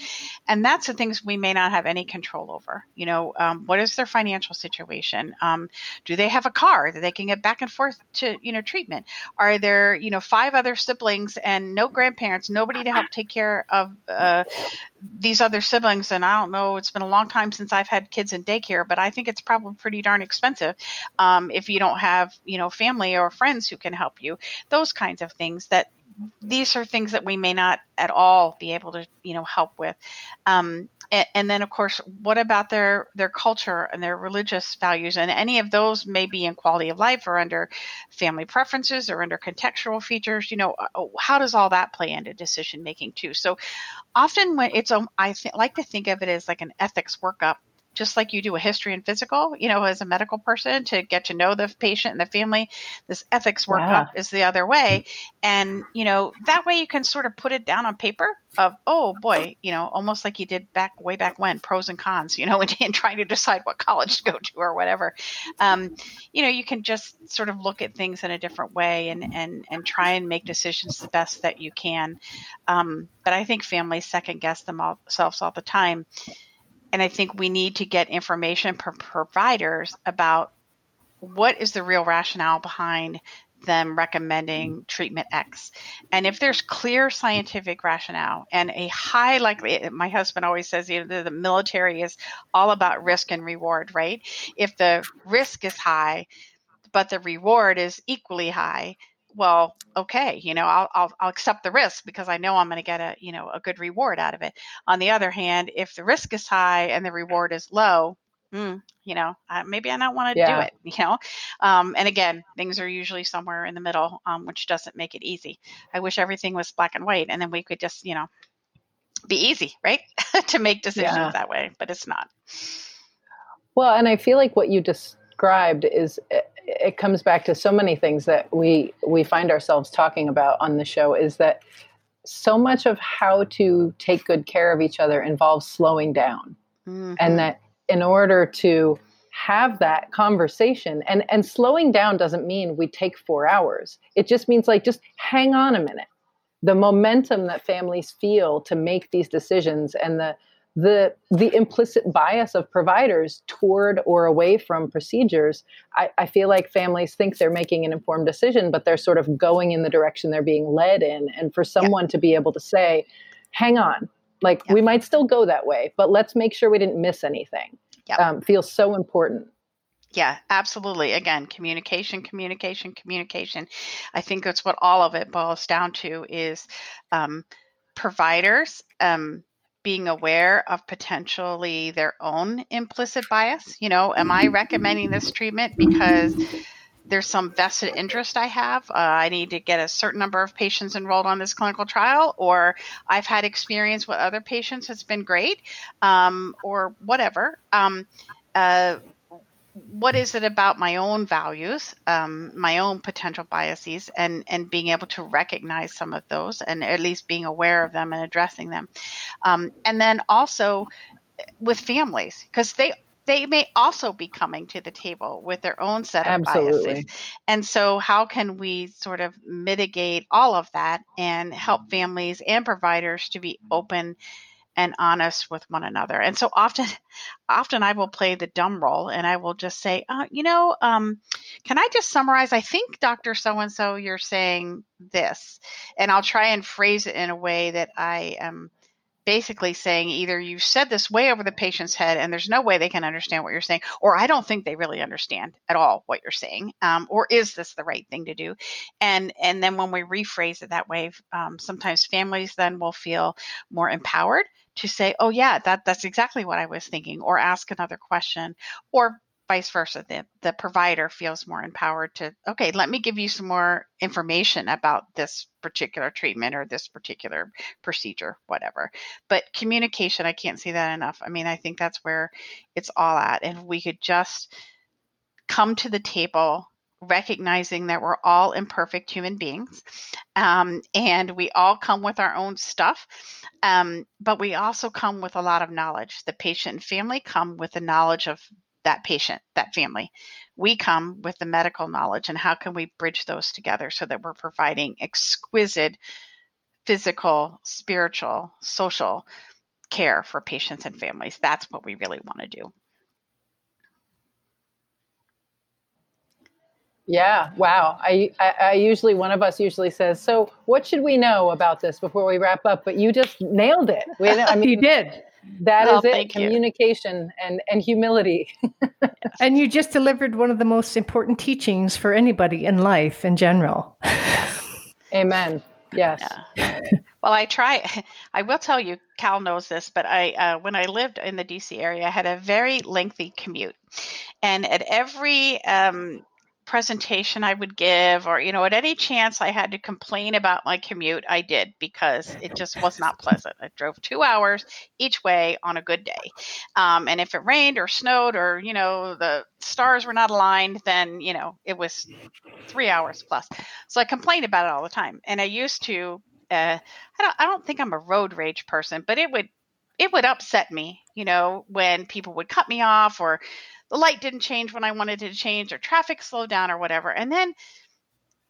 And that's the things we may not have any control over. You know, um, what is their financial situation? Um, do they have a car that they can get back and forth to, you know, treatment? Are there, you know, five other siblings and no grandparents, nobody to help take care of uh, these other siblings? And I don't know, it's been a long time since I've had kids in daycare, but I think it's probably pretty darn expensive um, if you don't have, you know, family or friends who can help you. Those kinds of things that these are things that we may not at all be able to, you know, help with. Um, and, and then, of course, what about their, their culture and their religious values? And any of those may be in quality of life or under family preferences or under contextual features. You know, how does all that play into decision making too? So often when it's, um, I th- like to think of it as like an ethics workup, just like you do a history and physical, you know, as a medical person to get to know the patient and the family. This ethics workup yeah. is the other way. And, you know, that way you can sort of put it down on paper of, oh boy, you know, almost like you did back way back when, pros and cons, you know, in, in trying to decide what college to go to or whatever. Um, you know, you can just sort of look at things in a different way and, and, and try and make decisions the best that you can. Um, but I think families second guess themselves all the time. And I think we need to get information from providers about what is the real rationale behind them recommending treatment X. And if there's clear scientific rationale and a high likelihood, my husband always says, you know, the military is all about risk and reward, right? If the risk is high, but the reward is equally high, well, okay, you know, I'll, I'll, I'll accept the risk because I know I'm going to get a, you know, a good reward out of it. On the other hand, if the risk is high and the reward is low, mm, you know, I, maybe I don't want to yeah. do it, you know? Um, and again, things are usually somewhere in the middle, um, which doesn't make it easy. I wish everything was black and white and then we could just, you know, be easy, right? to make decisions yeah. that way, but it's not. Well, and I feel like what you described is it comes back to so many things that we, we find ourselves talking about on the show is that so much of how to take good care of each other involves slowing down. Mm-hmm. And that in order to have that conversation and, and slowing down doesn't mean we take four hours. It just means like, just hang on a minute, the momentum that families feel to make these decisions and the, the the implicit bias of providers toward or away from procedures, I, I feel like families think they're making an informed decision, but they're sort of going in the direction they're being led in. And for someone yeah. to be able to say, hang on, like yeah. we might still go that way, but let's make sure we didn't miss anything, yeah. um, feels so important. Yeah, absolutely. Again, communication, communication, communication. I think that's what all of it boils down to is um, providers, um being aware of potentially their own implicit bias. You know, am I recommending this treatment because there's some vested interest I have? Uh, I need to get a certain number of patients enrolled on this clinical trial, or I've had experience with other patients that's been great, um, or whatever. Um, uh, what is it about my own values, um, my own potential biases, and, and being able to recognize some of those and at least being aware of them and addressing them. Um, and then also with families, because they they may also be coming to the table with their own set of Absolutely. biases. And so how can we sort of mitigate all of that and help families and providers to be open and honest with one another? And so often, often I will play the dumb role and I will just say, oh, you know, um, can I just summarize? I think Doctor So-and-so, you're saying this, and I'll try and phrase it in a way that I am basically saying either you said this way over the patient's head and there's no way they can understand what you're saying, or I don't think they really understand at all what you're saying, um, or is this the right thing to do? And and then when we rephrase it that way, um, sometimes families then will feel more empowered to say, oh yeah, that that's exactly what I was thinking, or ask another question, or vice versa. The, the provider feels more empowered to, okay, let me give you some more information about this particular treatment or this particular procedure, whatever. But communication, I can't see that enough. I mean, I think that's where it's all at. And if we could just come to the table recognizing that we're all imperfect human beings, um, and we all come with our own stuff, um, but we also come with a lot of knowledge. The patient and family come with the knowledge of that patient, that family. We come with the medical knowledge, and how can we bridge those together so that we're providing exquisite physical, spiritual, social care for patients and families? That's what we really want to do. Yeah. Wow. I, I, I usually, one of us usually says, so what should we know about this before we wrap up? But you just nailed it. We, I mean, you did. That well, is it. Communication and, and humility. And you just delivered one of the most important teachings for anybody in life in general. Amen. Yes. Yeah. Well, I try. I will tell you, Cal knows this, but I, uh, when I lived in the D C area, I had a very lengthy commute, and at every um, presentation I would give, or, you know, at any chance I had to complain about my commute, I did, because it just was not pleasant. I drove two hours each way on a good day. Um, and if it rained or snowed, or, you know, the stars were not aligned, then, you know, it was three hours plus. So I complained about it all the time. And I used to, uh, I don't, I don't think I'm a road rage person, but it would, it would upset me, you know, when people would cut me off, or the light didn't change when I wanted it to change, or traffic slowed down, or whatever. And then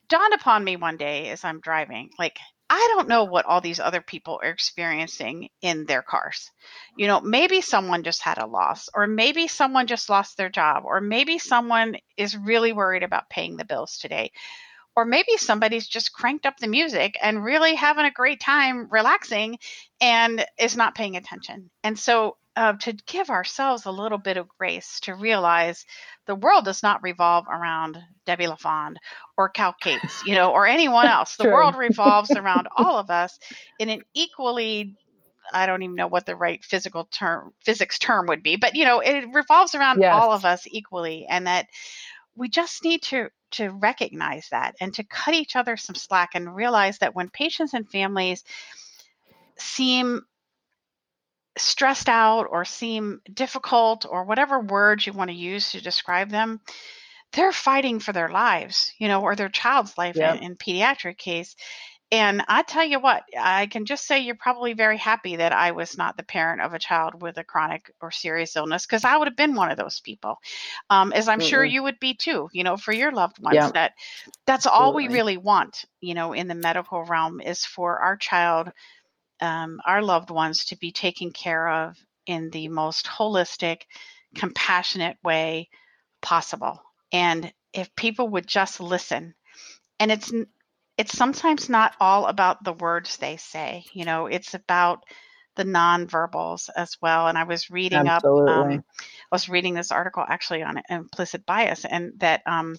dawned upon me one day as I'm driving, like, I don't know what all these other people are experiencing in their cars. You know, maybe someone just had a loss, or maybe someone just lost their job, or maybe someone is really worried about paying the bills today. Or maybe somebody's just cranked up the music and really having a great time relaxing and is not paying attention. And so Uh, to give ourselves a little bit of grace, to realize the world does not revolve around Debbie LaFond or Cal Cates, you know, or anyone else. The True. World revolves around all of us in an equally, I don't even know what the right physical term, physics term would be, but, you know, it revolves around yes. all of us equally, and that we just need to to recognize that and to cut each other some slack, and realize that when patients and families seem stressed out or seem difficult, or whatever words you want to use to describe them, they're fighting for their lives, you know, or their child's life yep. in, in pediatric case. And I tell you what, I can just say you're probably very happy that I was not the parent of a child with a chronic or serious illness, because I would have been one of those people, um, as I'm Absolutely. Sure you would be too, you know, for your loved ones. Yep. That that's Absolutely. All we really want, you know, in the medical realm, is for our child, Um, our loved ones, to be taken care of in the most holistic, compassionate way possible. And if people would just listen, and it's it's sometimes not all about the words they say, you know, it's about the nonverbals as well. And I was reading Absolutely. up, um, I was reading this article actually on implicit bias, and that um,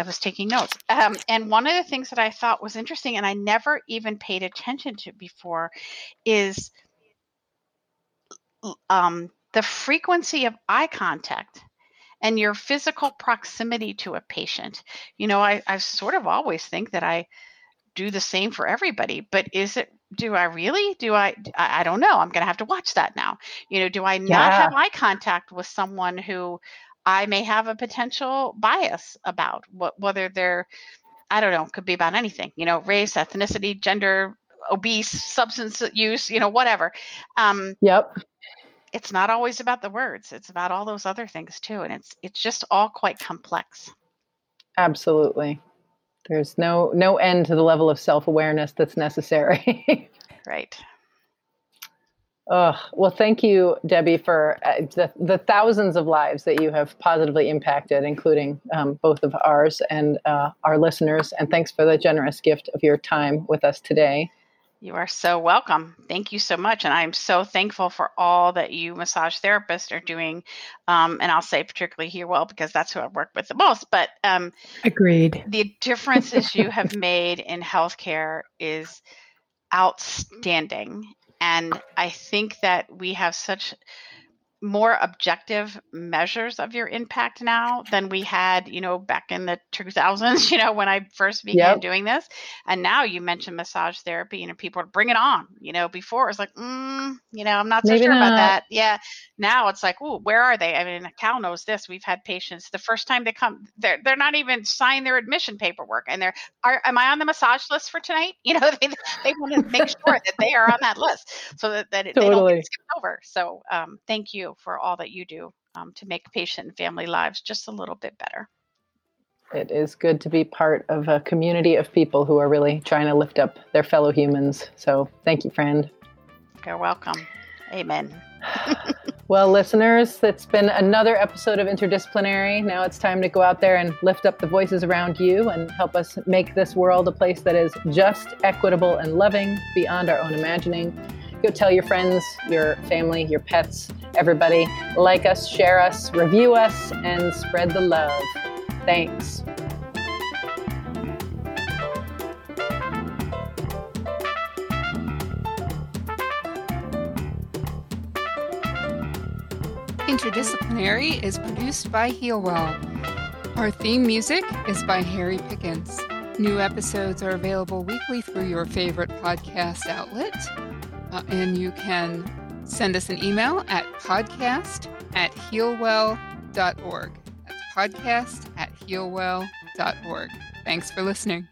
I was taking notes. Um, and one of the things that I thought was interesting, and I never even paid attention to before, is um, the frequency of eye contact and your physical proximity to a patient. You know, I, I sort of always think that I do the same for everybody, but is it, do I really? Do I? I don't know. I'm going to have to watch that now. You know, do I not yeah. have eye contact with someone who I may have a potential bias about? What, whether they're, I don't know, could be about anything, you know, race, ethnicity, gender, obese, substance use, you know, whatever. Um, yep. It's not always about the words. It's about all those other things too. And it's, it's just all quite complex. Absolutely. There's no no end to the level of self-awareness that's necessary. Right. Oh, well, thank you, Debbie, for uh, the, the thousands of lives that you have positively impacted, including um, both of ours and uh, our listeners. And thanks for the generous gift of your time with us today. You are so welcome. Thank you so much. And I'm so thankful for all that you massage therapists are doing. Um, and I'll say particularly Healwell, because that's who I work with the most. But um, agreed. The differences you have made in healthcare is outstanding. And I think that we have such more objective measures of your impact now than we had, you know, back in the two thousands, you know, when I first began yep. doing this. And now you mentioned massage therapy, you know, people are bring it on, you know, before it was like, mm, you know, I'm not so Maybe sure not. About that. Yeah. Now it's like, ooh, where are they? I mean, Cal knows this. We've had patients the first time they come, they're, they're not even sign their admission paperwork. And they're, are, am I on the massage list for tonight? You know, they, they want to make sure that they are on that list so that, that it, totally. They don't get skipped over. So um, thank you for all that you do um, to make patient and family lives just a little bit better. It is good to be part of a community of people who are really trying to lift up their fellow humans. So thank you, friend. You're welcome. Amen. Well, listeners, it's been another episode of Interdisciplinary. Now it's time to go out there and lift up the voices around you and help us make this world a place that is just, equitable, and loving beyond our own imagining. Go tell your friends, your family, your pets, everybody. Like us, share us, review us, and spread the love. Thanks. Interdisciplinary is produced by Healwell. Our theme music is by Harry Pickens. New episodes are available weekly through your favorite podcast outlet. Uh, and you can send us an email at podcast at healwell dot org. That's podcast at healwell dot org. Thanks for listening.